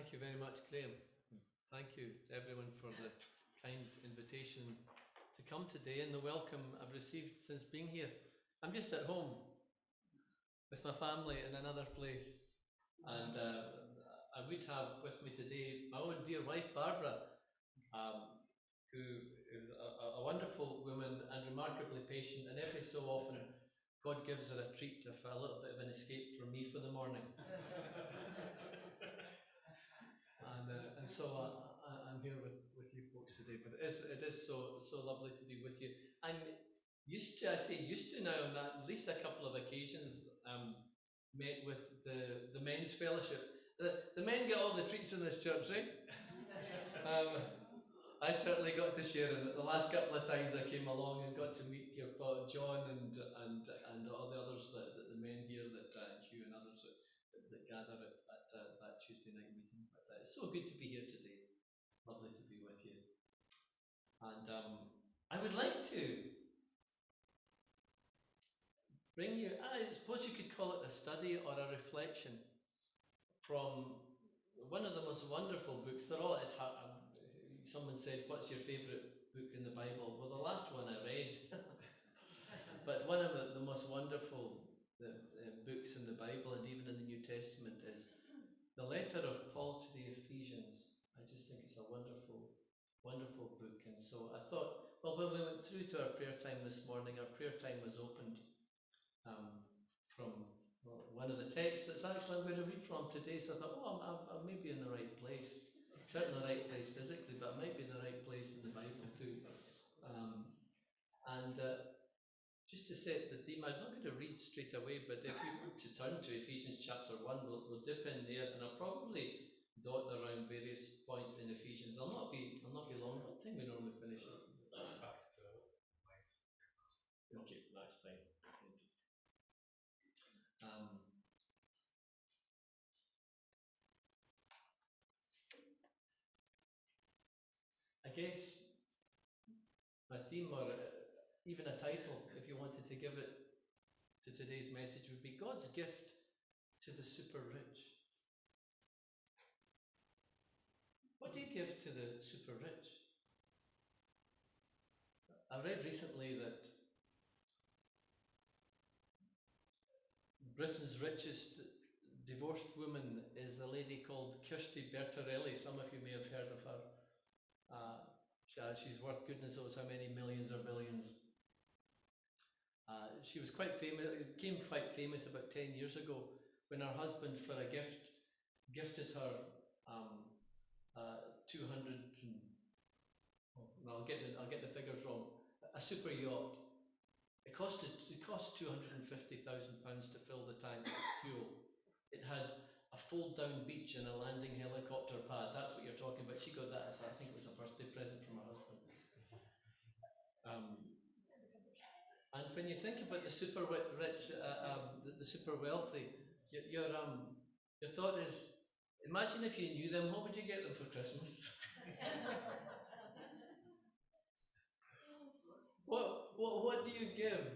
Thank you very much, Graeme. Thank you to everyone for the kind invitation to come today and the welcome I've received since being here. I'm just at home with my family in another place, and I would have with me today my own dear wife Barbara, who is a wonderful woman and remarkably patient, and every so often God gives her a treat, a little bit of an escape from me for the morning. And so I'm here with you folks today, but it is so lovely to be with you. I'm used to now on at least a couple of occasions met with the men's fellowship. The men get all the treats in this church, right? I certainly got to share in it. The last couple of times I came along and got to meet your John and all the others, that the men here, that Hugh and others that gather at that Tuesday night meeting. But it's so good to be here today. Lovely to be with you. And I would like to bring you, I suppose you could call it a study or a reflection from one of the most wonderful books. They're all, it's hard. Someone said, "What's your favourite book in the Bible?" Well, the last one I read, but one of the most wonderful books in the Bible and even in the New Testament is the letter of Paul to the Ephesians. I just think it's a wonderful, wonderful book. And so I thought, well, when we went through to our prayer time this morning, our prayer time was opened from one of the texts that's actually I'm going to read from today. So I thought, oh, I may be in the right place. Certainly the right place physically, but it might be the right place in the Bible too. Just to set the theme, I'm not going to read straight away, but if you were to turn to Ephesians chapter 1, we'll dip in there, and I'll probably dot around various points in Ephesians. I'll not be long. I think we normally finish it. Okay, that's fine. I guess my theme, or even a title, if you wanted to give it to today's message, would be God's gift to the super rich. What do you give to the super rich? I read recently that Britain's richest divorced woman is a lady called Kirsty Bertarelli. Some of you may have heard of her. She's worth goodness knows how many millions or billions. She was quite famous, became quite famous about 10 years ago when her husband, for a gift, gifted her 200. I'll get the figures wrong. A super yacht. It cost £250,000 to fill the tank with fuel. It had a fold-down beach and a landing helicopter pad. That's what you're talking about. She got that as, I think it was a birthday present from her husband. And when you think about the super rich, the super wealthy, your thought is, imagine if you knew them, what would you get them for Christmas? What do you give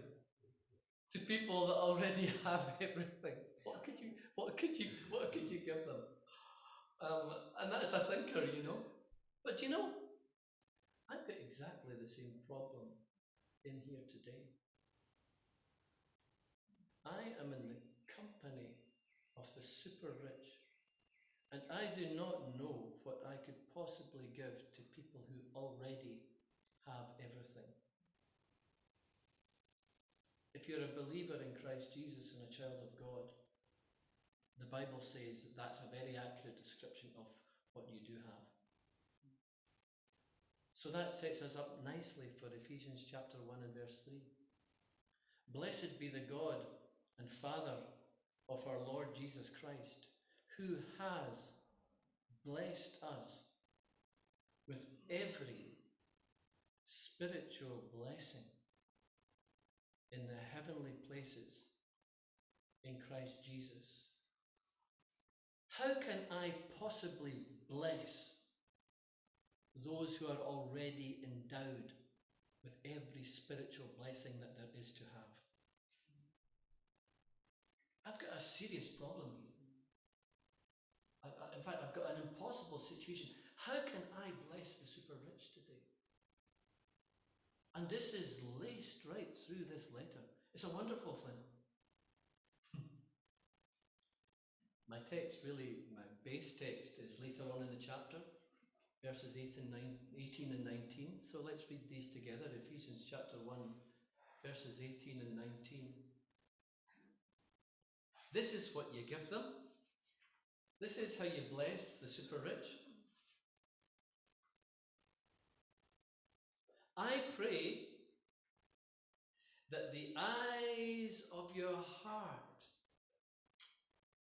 to people that already have everything? What could you give them? And that's a thinker, you know. But you know, I've got exactly the same problem in here today. I am in the company of the super rich, and I do not know what I could possibly give to people who already have everything. If you're a believer in Christ Jesus and a child of God, the Bible says that's a very accurate description of what you do have. So that sets us up nicely for Ephesians chapter 1 and verse 3. Blessed be the God and Father of our Lord Jesus Christ, who has blessed us with every spiritual blessing in the heavenly places in Christ Jesus. How can I possibly bless those who are already endowed with every spiritual blessing that there is to have? I've got a serious problem here. In fact, I've got an impossible impossible situation. How can I bless the super rich today? And this is laced right through this letter. It's a wonderful thing. My text, really, my base text is later on in the chapter, verses 18 and 19. So let's read these together. Ephesians chapter 1, verses 18 and 19. This is what you give them. This is how you bless the super rich. I pray that the eyes of your heart,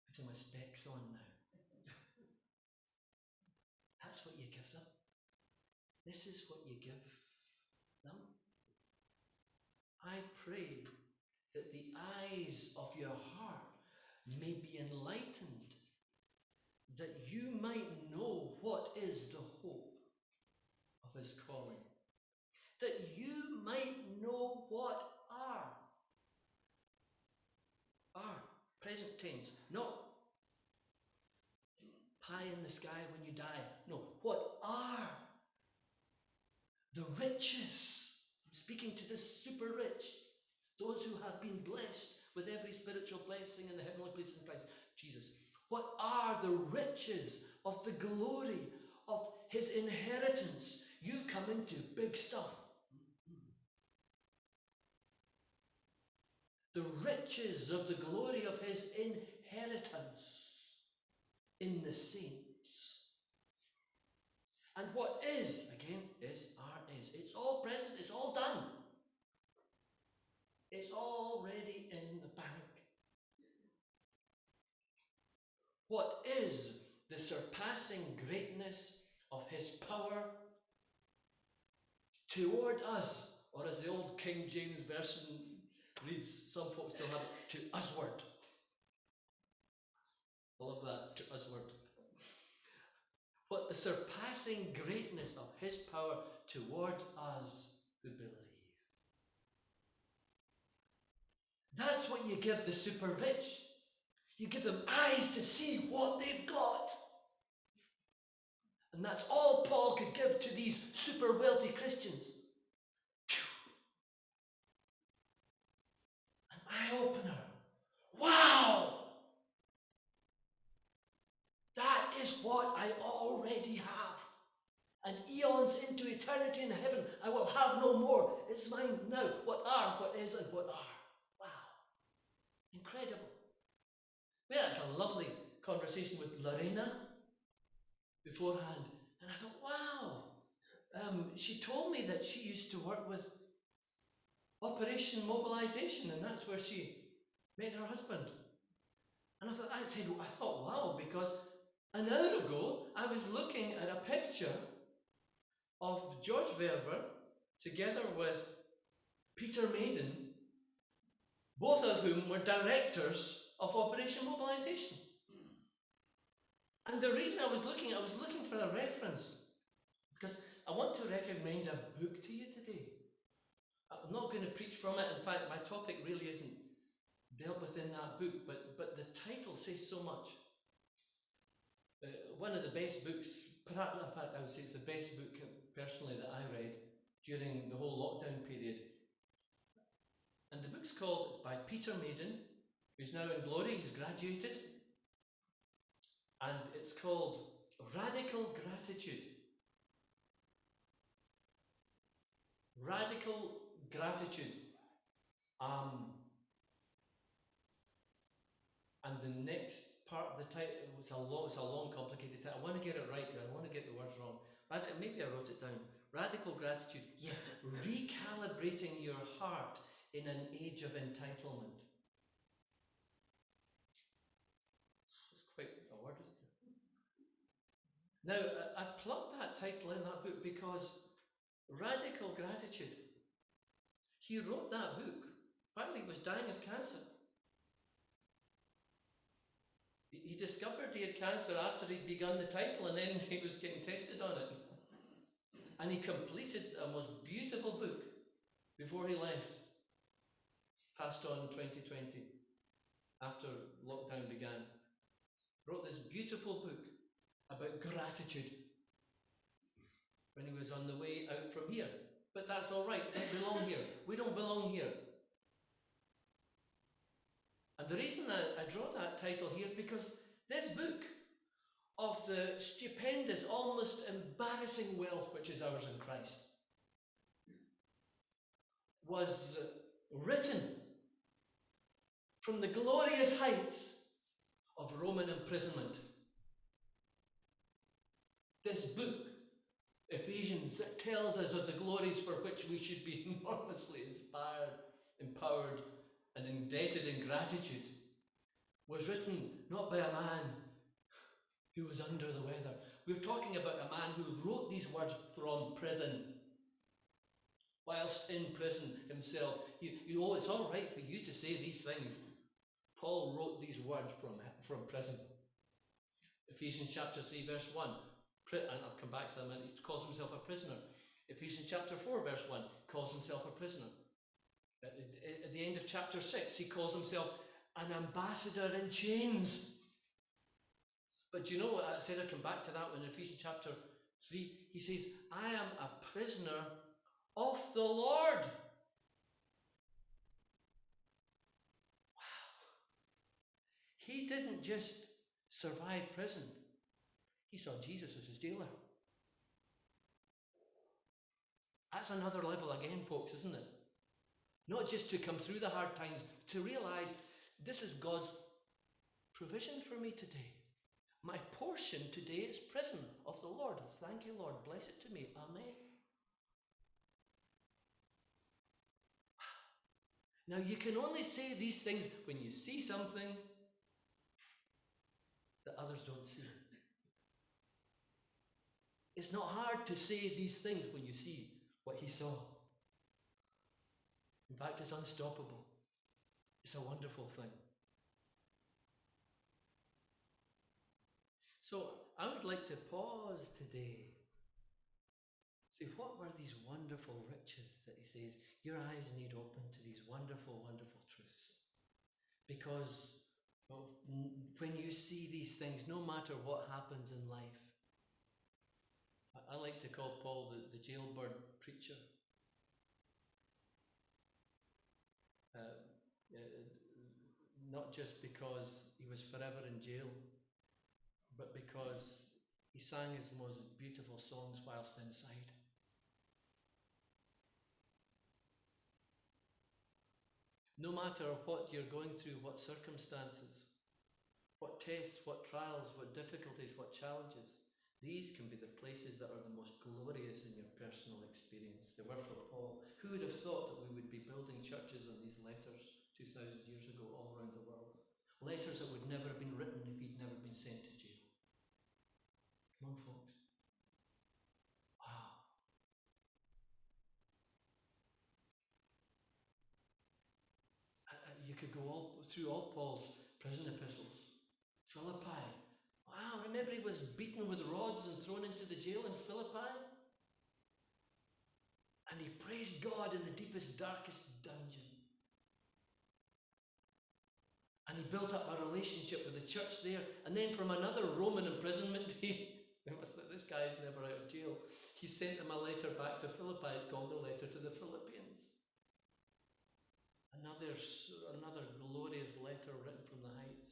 putting my specs on now, that's what you give them. This is what you give them. I pray that the eyes of your heart may be enlightened, that you might know what is the hope of his calling, that you might know what are, present tense, not pie in the sky when you die, no, what are the riches. I'm speaking to the super rich, those who have been blessed with every spiritual blessing in the heavenly places in Christ Jesus. What are the riches of the glory of his inheritance? You've come into big stuff. The riches of the glory of his inheritance in the saints. And what is, again, is. It's all present, it's all done. It's already in the bank. What is the surpassing greatness of his power toward us, or as the old King James Version reads, some folks still have it, to usward. I love that, to usward. What the surpassing greatness of his power towards us who believe. That's what you give the super rich. You give them eyes to see what they've got. And that's all Paul could give to these super wealthy Christians. An eye-opener. Wow! That is what I already have. And eons into eternity in heaven, I will have no more. It's mine now. What are, what is, and what are. Wow. Incredible. We had a lovely conversation with Lorena beforehand, and I thought, wow, she told me that she used to work with Operation Mobilization, and that's where she met her husband. And I thought, wow, because an hour ago I was looking at a picture of George Verwer together with Peter Maiden, both of whom were directors of Operation Mobilization. And the reason I was looking for a reference, because I want to recommend a book to you today. I'm not going to preach from it. In fact, my topic really isn't dealt with in that book, but the title says so much. One of the best books, perhaps, in fact, I would say it's the best book personally that I read during the whole lockdown period. And the book's called, it's by Peter Maiden, who's now in glory, he's graduated. And it's called Radical Gratitude. Radical Gratitude. And the next part of the title, it's a long, complicated title. I want to get it right, I don't want to get the words wrong. Maybe I wrote it down. Radical Gratitude. Yeah, recalibrating your heart in an age of entitlement. It's quite a word, isn't it? Now, I've plucked that title in that book because Radical Gratitude. He wrote that book while he was dying of cancer. He discovered he had cancer after he'd begun the title, and then he was getting tested on it. And he completed a most beautiful book before he left. Passed on 2020, after lockdown began. Wrote this beautiful book about gratitude when he was on the way out from here. But that's all right, they belong here. We don't belong here. And the reason I draw that title here, because this book of the stupendous, almost embarrassing wealth which is ours in Christ was written from the glorious heights of Roman imprisonment. This book, Ephesians, that tells us of the glories for which we should be enormously inspired, empowered, and indebted in gratitude, was written not by a man who was under the weather. We're talking about a man who wrote these words from prison, whilst in prison himself. You know, it's all right for you to say these things. Paul wrote these words from prison. Ephesians chapter 3 verse 1. And I'll come back to that in a minute. He calls himself a prisoner. Ephesians chapter 4 verse 1, calls himself a prisoner. At the end of chapter 6, he calls himself an ambassador in chains. But you know what I said, I'll come back to that one. In Ephesians chapter 3, he says, I am a prisoner of the Lord. Wow. He didn't just survive prison. He saw Jesus as his dealer. That's another level again, folks, isn't it? Not just to come through the hard times, to realize this is God's provision for me today. My portion today is prison of the Lord. Thank you, Lord. Bless it to me. Amen. Now, you can only say these things when you see something that others don't see. It's not hard to say these things when you see what he saw. In fact, it's unstoppable. It's a wonderful thing. So I would like to pause today. See, what were these wonderful riches that he says, your eyes need open to these wonderful, wonderful truths? Because well, when you see these things, no matter what happens in life, I like to call Paul the jailbird preacher. Not just because he was forever in jail, but because he sang his most beautiful songs whilst inside. No matter what you're going through, what circumstances, what tests, what trials, what difficulties, what challenges, these can be the places that are the most glorious in your personal experience. They were for Paul. Who would have thought that we would be building churches on these letters 2,000 years ago all around the world? Letters that would never have been written if he'd never been sent to jail. Come on, folks. Wow. You could go through all Paul's prison epistles. Philippi. Wow, remember he was beaten with rods and thrown into the jail in Philippi? And he praised God in the deepest, darkest dungeon. And he built up a relationship with the church there. And then from another Roman imprisonment, this guy is never out of jail. He sent them a letter back to Philippi. It's called the letter to the Philippians. Another glorious letter written from the heights.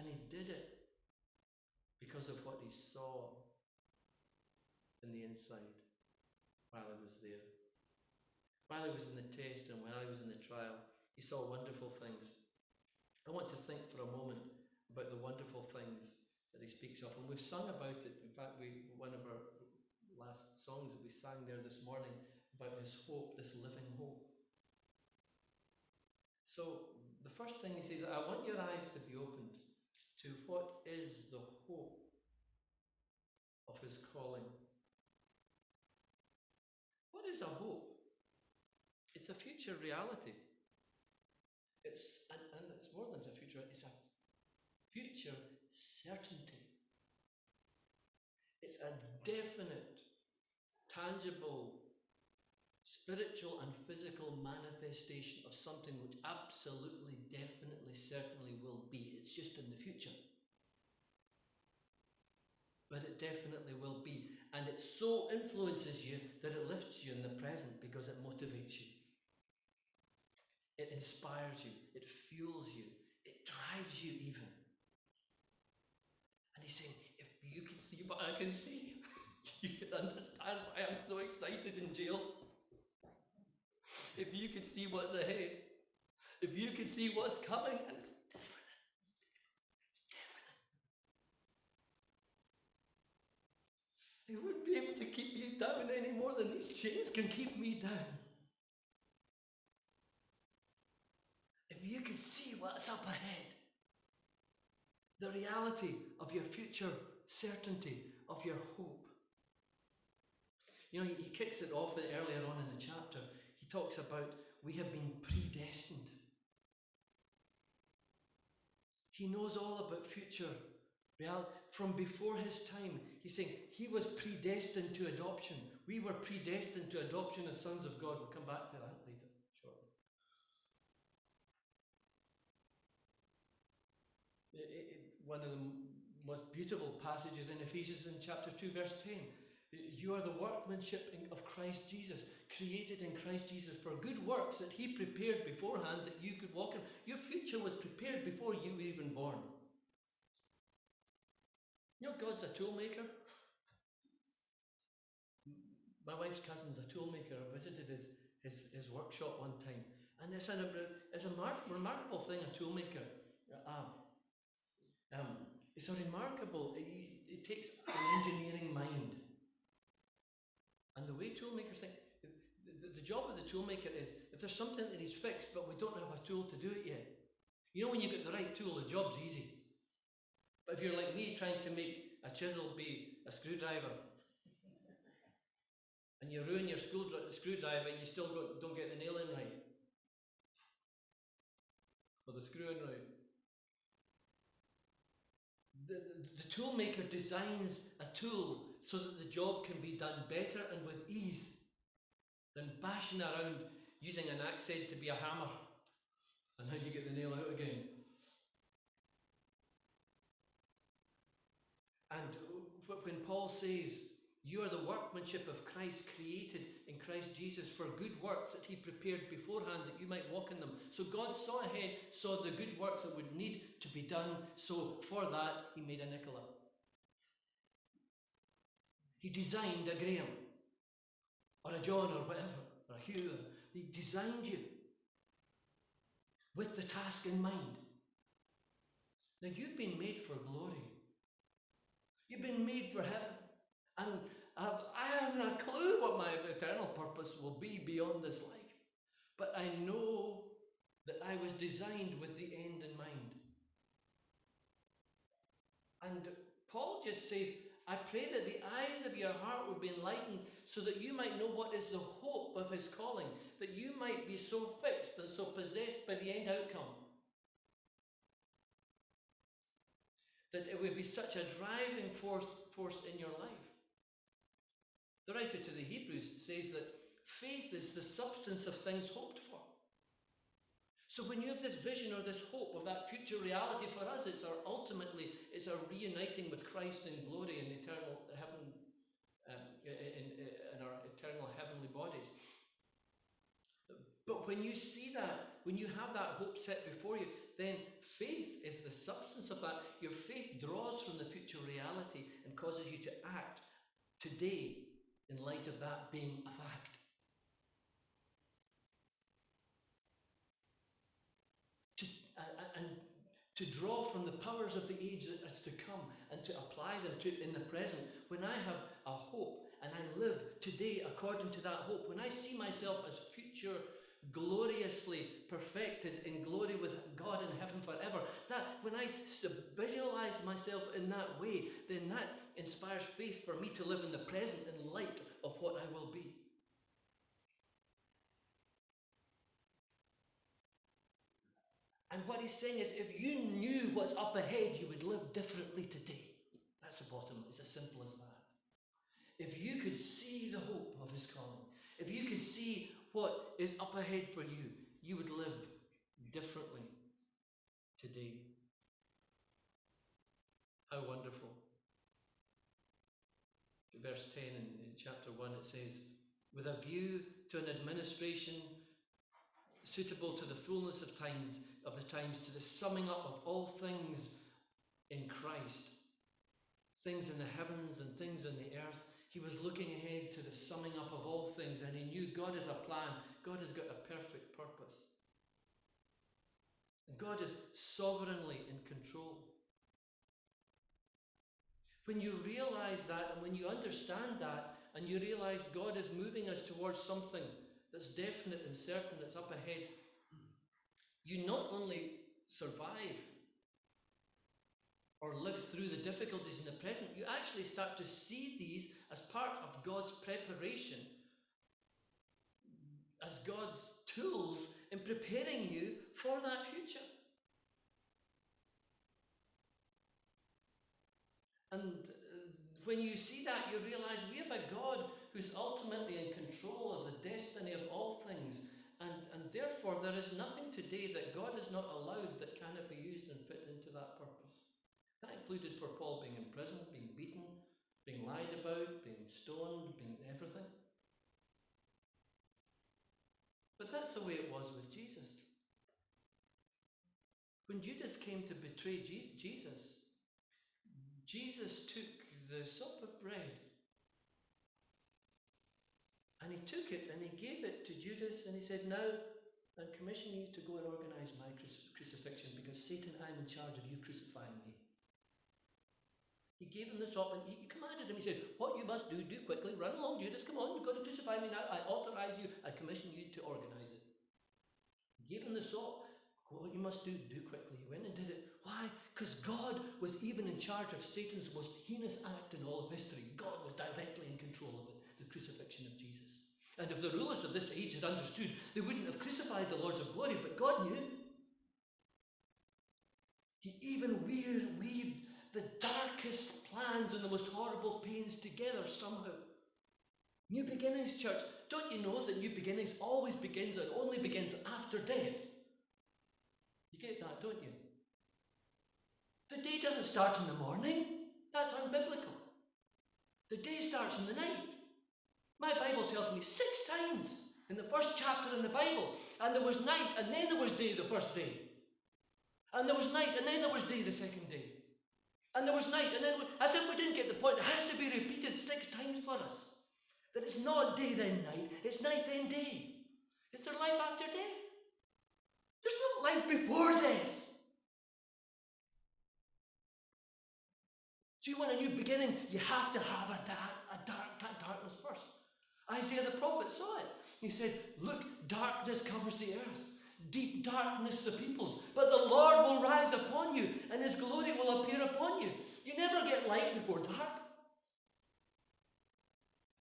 And he did it because of what he saw in the inside while he was there. While he was in the test and while he was in the trial, he saw wonderful things. I want to think for a moment about the wonderful things that he speaks of. And we've sung about it. In fact, one of our last songs that we sang there this morning about his hope, this living hope. So the first thing he says, I want your eyes to be opened to what is the hope of his calling. What is a hope? It's a future reality. And it's more than a future, it's a future certainty. It's a definite, tangible, spiritual and physical manifestation of something which absolutely, definitely, certainly will be. It's just in the future. but it definitely will be. And it so influences you that it lifts you in the present because it motivates you. It inspires you. It fuels you. It drives you even. And he's saying, if you can see what I can see, you can understand why I'm so excited in jail. If you can see what's ahead, if you can see what's coming, and it's definite. It's definite. They wouldn't be able to keep you down any more than these chains can keep me down. If you can see what's up ahead, the reality of your future certainty, of your hope. You know, he kicks it off earlier on in the chapter. He talks about we have been predestined. He knows all about future reality. From before his time, he's saying he was predestined to adoption. We were predestined to adoption as sons of God. We'll come back to that later. One of the most beautiful passages in Ephesians in chapter 2 verse 10. You are the workmanship of Christ Jesus, created in Christ Jesus for good works that he prepared beforehand that you could walk in. Your future was prepared before you were even born. You know, God's a tool maker. My wife's cousin's a tool maker. I visited his workshop one time, and it's a remarkable thing, a tool maker. It's a remarkable, it takes an engineering mind. And the way toolmakers think, the job of the toolmaker is, if there's something that needs fixed, but we don't have a tool to do it yet. You know, when you've got the right tool, the job's easy. But if you're like me, trying to make a chisel be a screwdriver, and you ruin your screwdriver and you still don't get the nail in right, or the screw in right. The tool maker designs a tool so that the job can be done better and with ease than bashing around using an axe head to be a hammer. And how do you get the nail out again? And when Paul says, you are the workmanship of Christ, created in Christ Jesus for good works that he prepared beforehand that you might walk in them. So God saw ahead, saw the good works that would need to be done. So for that, he made a Nicola. He designed a Graeme, or a John, or whatever, or a Hugh. He designed you with the task in mind. Now you've been made for glory. You've been made for heaven. And I haven't a clue what my eternal purpose will be beyond this life. But I know that I was designed with the end in mind. And Paul just says, I pray that the eyes of your heart would be enlightened so that you might know what is the hope of his calling, that you might be so fixed and so possessed by the end outcome, that it would be such a driving force in your life. The writer to the Hebrews says that faith is the substance of things hoped for. So when you have this vision or this hope of that future reality, for us, it's our ultimately, it's our reuniting with Christ in glory in eternal heaven, in our eternal heavenly bodies. But when you see that, when you have that hope set before you, then faith is the substance of that. Your faith draws from the future reality and causes you to act today in light of that being a fact. To draw from the powers of the age that is to come and to apply them to in the present. When I have a hope and I live today according to that hope, when I see myself as future gloriously perfected in glory with God in heaven forever, that when I visualize myself in that way, then that inspires faith for me to live in the present in light of what I will be. And what he's saying is, if you knew what's up ahead, you would live differently today. That's the bottom. It's as simple as that. If you could see the hope of his calling, if you could see what is up ahead for you, you would live differently today. How wonderful verse 10 in chapter 1, it says, with a view to an administration suitable to the fullness of times, of the times, to the summing up of all things in Christ, things in the heavens and things in the earth. He was looking ahead to the summing up of all things, and he knew God has a plan. God has got a perfect purpose. And God is sovereignly in control. When you realize that, and when you understand that, and you realize God is moving us towards something that's definite and certain, that's up ahead, you not only survive or live through the difficulties in the present, you actually start to see these as part of God's preparation, as God's tools in preparing you for that future. And when you see that, you realize we have a God who's ultimately in control of the destiny of all things. And therefore, there is nothing today that God has not allowed that cannot be used and fit into that purpose. That included for Paul being imprisoned, being beaten, being lied about, being stoned, being everything. But that's the way it was with Jesus. When Judas came to betray Jesus, Jesus took the supper bread, and he took it and he gave it to Judas, and he said, now I'm commissioning you to go and organize my crucifixion, because Satan, I'm in charge of you crucifying me. He gave him this up, and he commanded him. He said, what you must do quickly. Run along, Judas, come on, you've got to crucify me now. I authorize you, I commission you to organize it. He gave him the sop. What you must do quickly. He went and did it. Why? Because God was even in charge of Satan's most heinous act in all of history. God was directly in control of it, the crucifixion of Jesus. And if the rulers of this age had understood, they wouldn't have crucified the Lords of glory, but God knew. He even weaved the darkest plans and the most horrible pains together somehow. New beginnings, church. Don't you know that new beginnings always begins and only begins after death? You get that, don't you? The day doesn't start in the morning. That's unbiblical. The day starts in the night. My Bible tells me 6 times in the first chapter in the Bible, and there was night, and then there was day the first day. And there was night, and then there was day the second day. And there was night, and then, as if we didn't get the point, it has to be repeated 6 times for us. That it's not day then night, it's night then day. It's their life after death. There's no life before death. So you want a new beginning, you have to have a darkness first. Isaiah the prophet saw it. He said, look, darkness covers the earth, deep darkness the peoples, but the Lord will rise upon you, and his glory will appear upon you. You never get light before dark.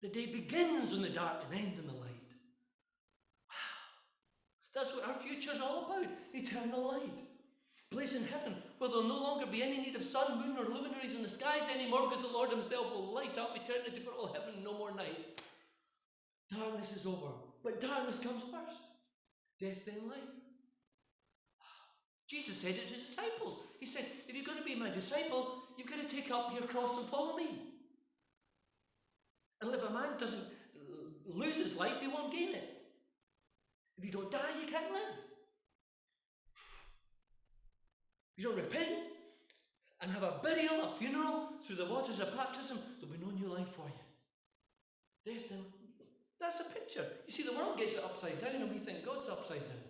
The day begins in the dark and ends in the light. That's what our future is all about, eternal light. Place in heaven where there'll no longer be any need of sun, moon, or luminaries in the skies anymore, because the Lord himself will light up eternity for all heaven, no more night. Darkness is over, but darkness comes first. Death then light. Jesus said it to his disciples. He said, if you're going to be my disciple, you've got to take up your cross and follow me. And if a man doesn't lose his life, he won't gain it. If you don't die, you can't live. If you don't repent and have a burial, a funeral, through the waters of baptism, there'll be no new life for you. Death, that's the picture. You see, the world gets it upside down, and we think God's upside down.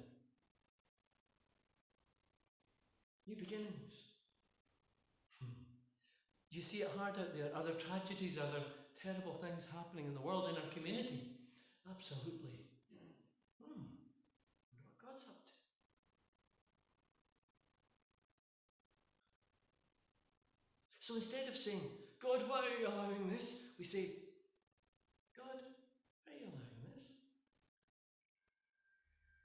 New beginnings. Do you see it hard out there? Are there tragedies? Are there terrible things happening in the world, in our community? Absolutely. What God's up to. So instead of saying, God, why are you allowing this? We say, God, why are you allowing this?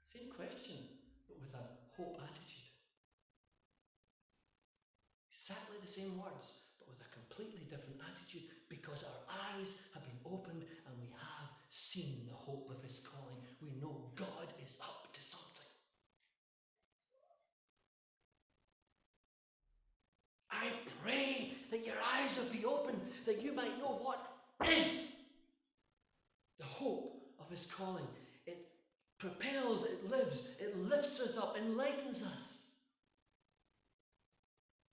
Same question, but with a hope attitude. Exactly the same words, but with a completely different attitude, because our eyes have been opened and we have seen the hope of his calling. We know God is up to something. I pray that your eyes will be opened, that you might know what is the hope of his calling. It propels, it lives, it lifts us up, enlightens us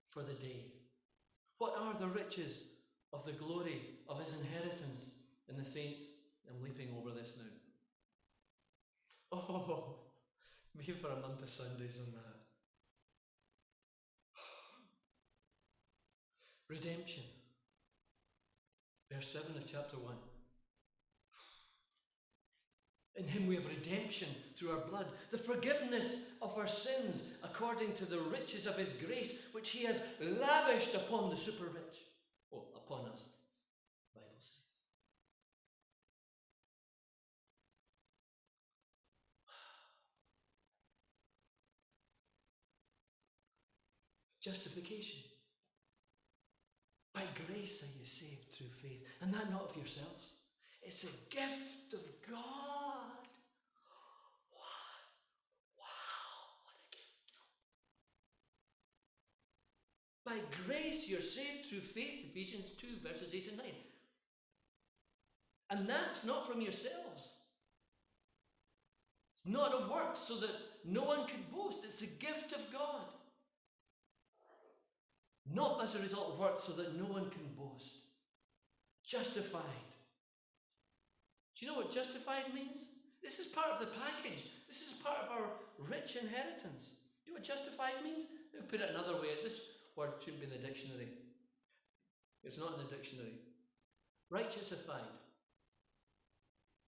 for the day. What are the riches of the glory of his inheritance in the saints? I'm leaping over this now. Oh, me for a month of Sundays on that. Redemption. Verse 7 of chapter 1. In him we have redemption through our blood, the forgiveness of our sins according to the riches of his grace, which he has lavished upon the super rich. Oh, upon us, the Bible says. Justification. By grace are you saved through faith, and that not of yourselves. It's a gift of God. Wow, what a gift. By grace you're saved through faith, Ephesians 2, verses 8 and 9. And that's not from yourselves. It's not of works, so that no one could boast. It's the gift of God. Not as a result of works, so that no one can boast. Justified. Do you know what justified means? This is part of the package. This is part of our rich inheritance. Do you know what justified means? Let me put it another way. This word shouldn't be in the dictionary. It's not in the dictionary. Righteousified.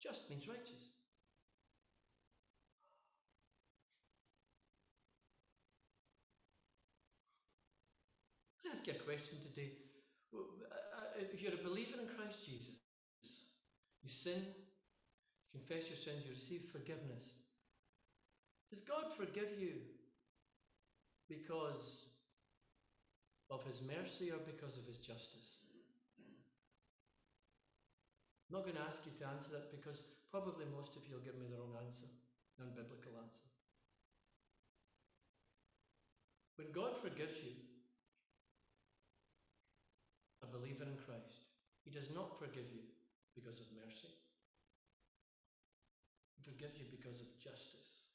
Just means righteous. Can I ask you a question today? If you're a believer in Christ Jesus, you sin, you confess your sins, you receive forgiveness. Does God forgive you because of his mercy or because of his justice? I'm not going to ask you to answer that, because probably most of you will give me the wrong answer, the unbiblical answer. When God forgives you, a believer in Christ, he does not forgive you because of mercy. He forgives you because of justice.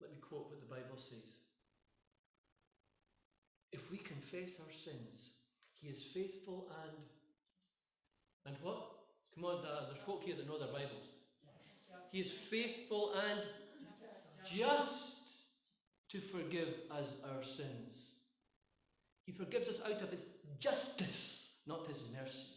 Let me quote what the Bible says. If we confess our sins, he is faithful and what? Come on, there's folk here that know their Bibles. He is faithful and just to forgive us our sins. He forgives us out of his justice, not his mercy.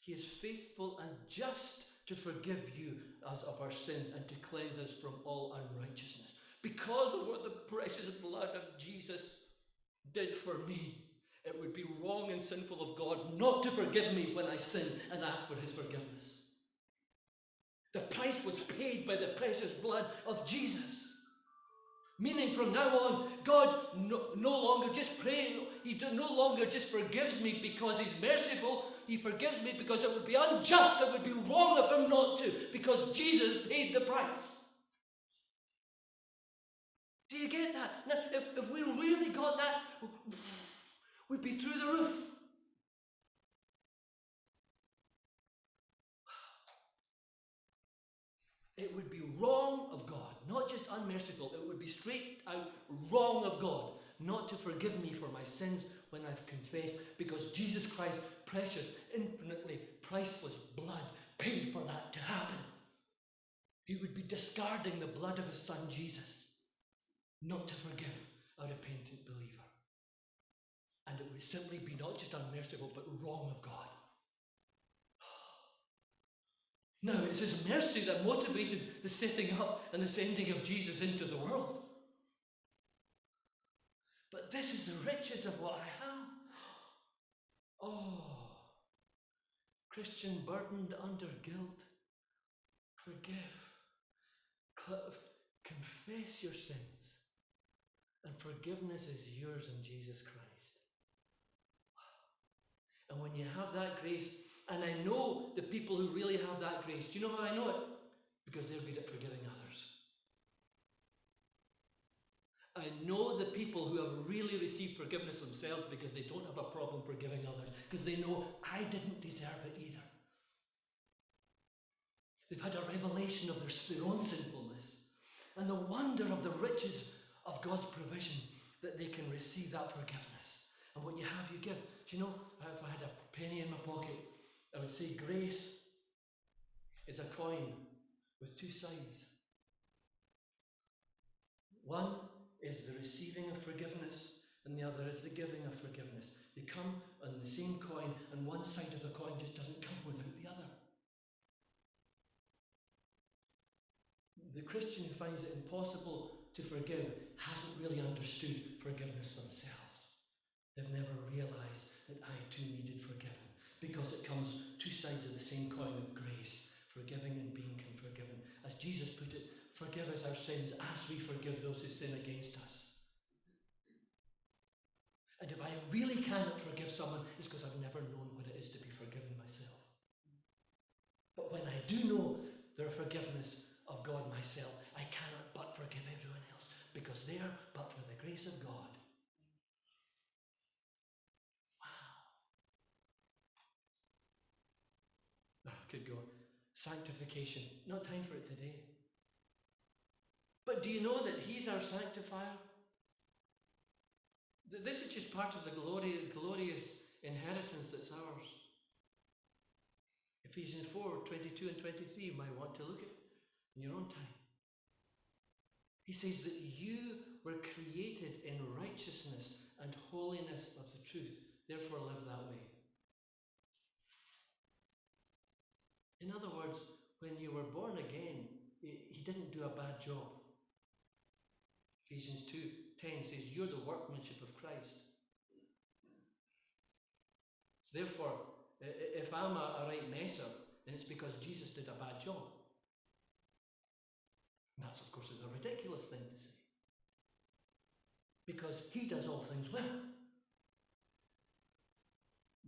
He is faithful and just to forgive you us of our sins and to cleanse us from all unrighteousness, because of what the precious blood of Jesus did for me. It would be wrong and sinful of God not to forgive me when I sin and ask for his forgiveness. The price was paid by the precious blood of Jesus. Meaning, from now on, God no longer just prays. He no longer just forgives me because he's merciful. He forgives me because it would be unjust, it would be wrong of him not to, because Jesus paid the price. Do you get that? Now, if we really got that, we'd be through the roof. It would be wrong of God, not just unmerciful. It would be straight out wrong of God not to forgive me for my sins when I've confessed, because Jesus Christ's precious, infinitely priceless blood paid for that to happen. He would be discarding the blood of his son Jesus not to forgive a repentant believer. And it would simply be not just unmerciful, but wrong of God. No, it's his mercy that motivated the setting up and the sending of Jesus into the world. But this is the riches of what I have. Oh, Christian burdened under guilt, forgive, confess your sins, and forgiveness is yours in Jesus Christ. Wow. And when you have that grace, and I know the people who really have that grace. Do you know how I know it? Because they're good at forgiving others. I know the people who have really received forgiveness themselves because they don't have a problem forgiving others, because they know, I didn't deserve it either. They've had a revelation of their own sinfulness and the wonder of the riches of God's provision, that they can receive that forgiveness. And what you have, you give. Do you know, if I had a penny in my pocket, I would say grace is a coin with two sides. One is the receiving of forgiveness, and the other is the giving of forgiveness. They come on the same coin, and one side of the coin just doesn't come without the other. The Christian who finds it impossible to forgive hasn't really understood forgiveness themselves. They've never realised that I too needed forgiven, because it comes two sides of the same coin of grace, forgiving and being forgiven. As Jesus put it, forgive us our sins as we forgive those who sin against us. And if I really cannot forgive someone, it's because I've never known what it is to be forgiven myself. But when I do know their forgiveness of God myself, I cannot but forgive everyone else, because they are but for the grace of God. Wow. I could go. Sanctification. Not time for it today. But do you know that He's our sanctifier? This is just part of the glorious inheritance that's ours. Ephesians 4, 22 and 23, you might want to look at in your own time. He says that you were created in righteousness and holiness of the truth, therefore live that way. In other words, when you were born again, He didn't do a bad job. Ephesians 2:10 says, you're the workmanship of Christ. So therefore, if I'm a right messer, then it's because Jesus did a bad job. And that's, of course, is a ridiculous thing to say, because He does all things well.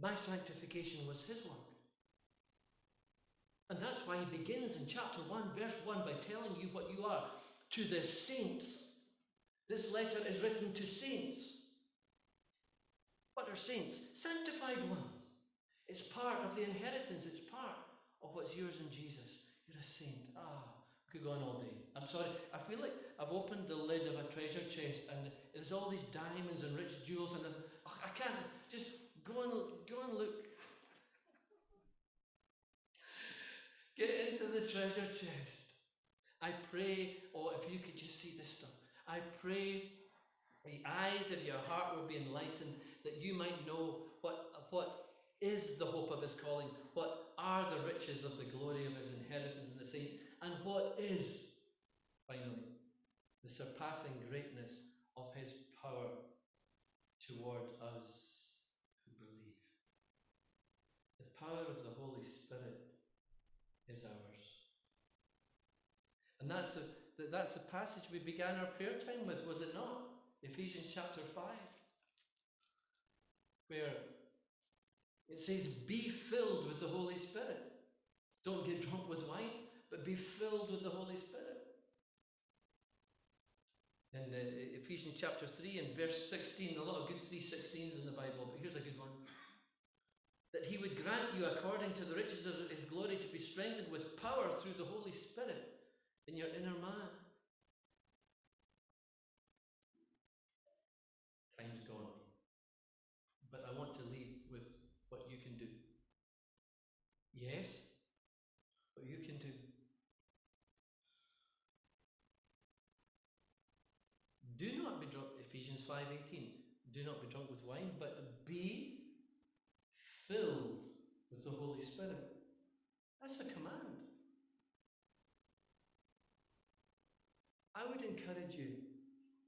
My sanctification was His work. And that's why He begins in chapter 1, verse 1, by telling you what you are. To the saints. This letter is written to saints. What are saints? Sanctified ones. It's part of the inheritance. It's part of what's yours in Jesus. You're a saint. Ah. Could go on all day. I'm sorry, I feel like I've opened the lid of a treasure chest and there's all these diamonds and rich jewels, and I can't just go and look. Get into the treasure chest. I pray, if you could just see this stuff. I pray the eyes of your heart will be enlightened, that you might know what is the hope of His calling, what are the riches of the glory of His inheritance in the saints, and what is, finally, the surpassing greatness of His power toward us who believe. The power of the Holy Spirit is ours. And that's the passage we began our prayer time with, was it not? Ephesians chapter 5, where it says, be filled with the Holy Spirit. Don't get drunk with wine, but be filled with the Holy Spirit. In Ephesians chapter 3 and verse 16, a lot of good 3:16s in the Bible, but here's a good one. That He would grant you according to the riches of His glory to be strengthened with power through the Holy Spirit in your inner man. Time's gone. But I want to leave with what you can do. Yes, what you can do. Do not be drunk, Ephesians 5:18. Do not be drunk with wine, but be filled with the Holy Spirit. That's a command. I would encourage you,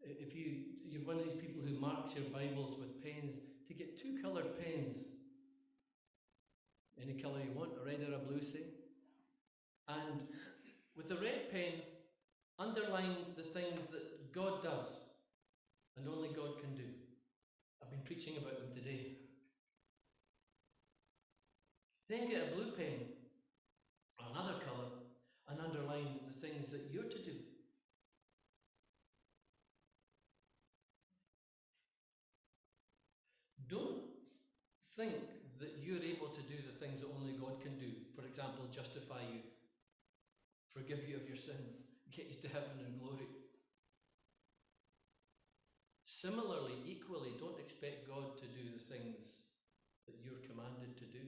if you're one of these people who marks your Bibles with pens, to get two coloured pens. Any colour you want, a red or a blue, say. And with the red pen, underline the things that God does and only God can do. I've been preaching about them today. Then get a blue pen, another colour, and underline the things that you're to do. think that you're able to do the things that only God can do. For example, justify you, forgive you of your sins, get you to heaven and glory. Similarly, equally, don't expect God to do the things that you're commanded to do.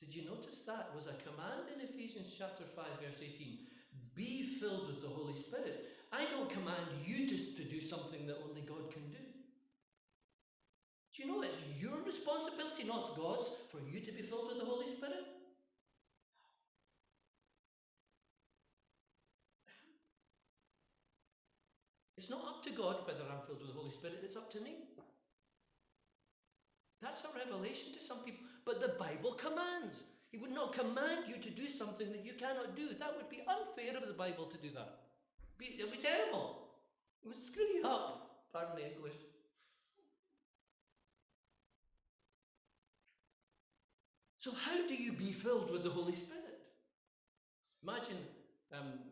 Did you notice that was a command in Ephesians chapter 5 verse 18? Be filled with the Holy Spirit. I don't command you just to do something that only God can do. Do you know it's your responsibility, not God's, for you to be filled with the Holy Spirit? It's not up to God whether I'm filled with the Holy Spirit, it's up to me. That's a revelation to some people. But the Bible commands. He would not command you to do something that you cannot do. That would be unfair of the Bible to do that. It would be terrible. It would screw you up. Pardon the English. So how do you be filled with the Holy Spirit? Imagine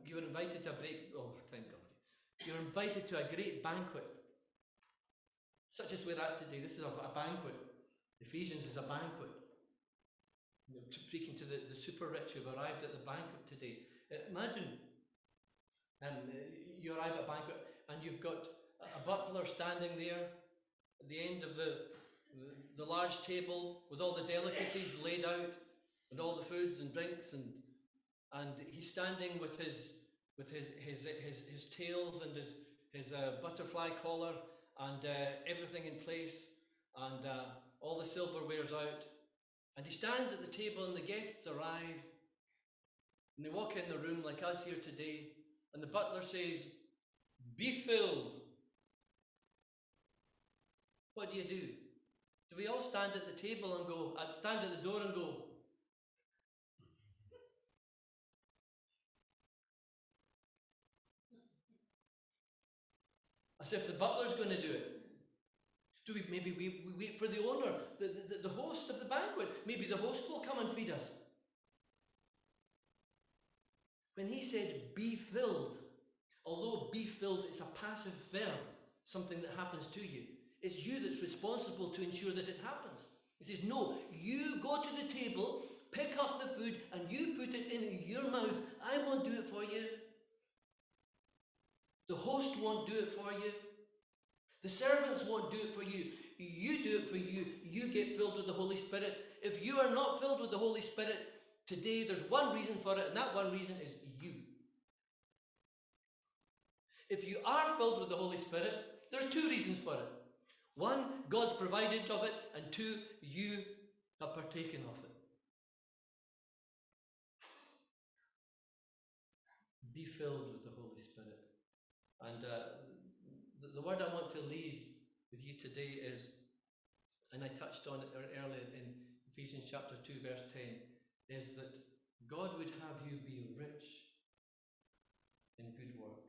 you were invited to a great, oh, thank God. You're invited to a great banquet, such as we're at today. This is a banquet. Ephesians is a banquet. You're speaking to the super rich who've arrived at the banquet today. Imagine you arrive at a banquet and you've got a butler standing there at the end of the large table with all the delicacies laid out and all the foods and drinks, and he's standing with his tails and his butterfly collar and everything in place, and all the silverware's out. And he stands at the table and the guests arrive and they walk in the room like us here today, and the butler says, "Be filled." What do you do? Do we all stand at the table and go, stand at the door and go? As if the butler's going to do it. Do we, maybe we wait for the owner, the host of the banquet. Maybe the host will come and feed us. When he said, "Be filled," although "be filled" is a passive verb, something that happens to you, it's you that's responsible to ensure that it happens. He says, no, you go to the table, pick up the food, and you put it in your mouth. I won't do it for you. The host won't do it for you. The servants won't do it for you. You do it for you. You get filled with the Holy Spirit. If you are not filled with the Holy Spirit today, there's one reason for it, and that one reason is you. If you are filled with the Holy Spirit, there's two reasons for it. One, God's provided of it, and two, you have partaken of it. Be filled with the Holy Spirit. And the word I want to leave with you today is, and I touched on it earlier in Ephesians chapter 2 verse 10, is that God would have you be rich in good works.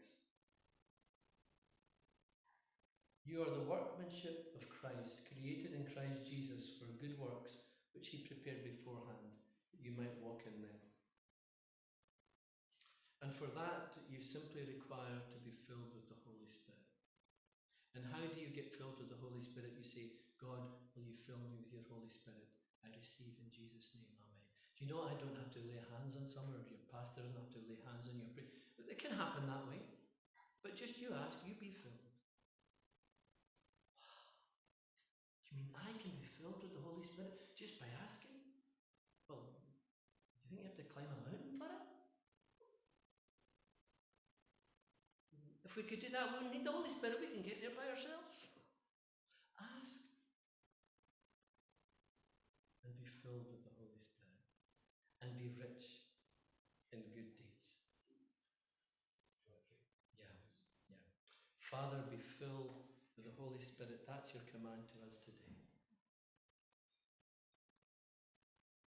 You are the workmanship of Christ, created in Christ Jesus for good works, which he prepared beforehand, that you might walk in them. And for that, you simply require to be filled with the Holy Spirit. And how do you get filled with the Holy Spirit? You say, "God, will you fill me with your Holy Spirit? I receive in Jesus' name, amen." You know, I don't have to lay hands on someone, or your pastor doesn't have to lay hands on your priest. It can happen that way. But just you ask, you be filled. You mean I can be filled with the Holy Spirit just by asking? Well, do you think you have to climb a mountain for it? If we could do that, we wouldn't need the Holy Spirit. We can get there by ourselves. Ask and be filled with the Holy Spirit and be rich in good deeds. Yeah. Father, be filled with the Holy Spirit. That's your command to us today.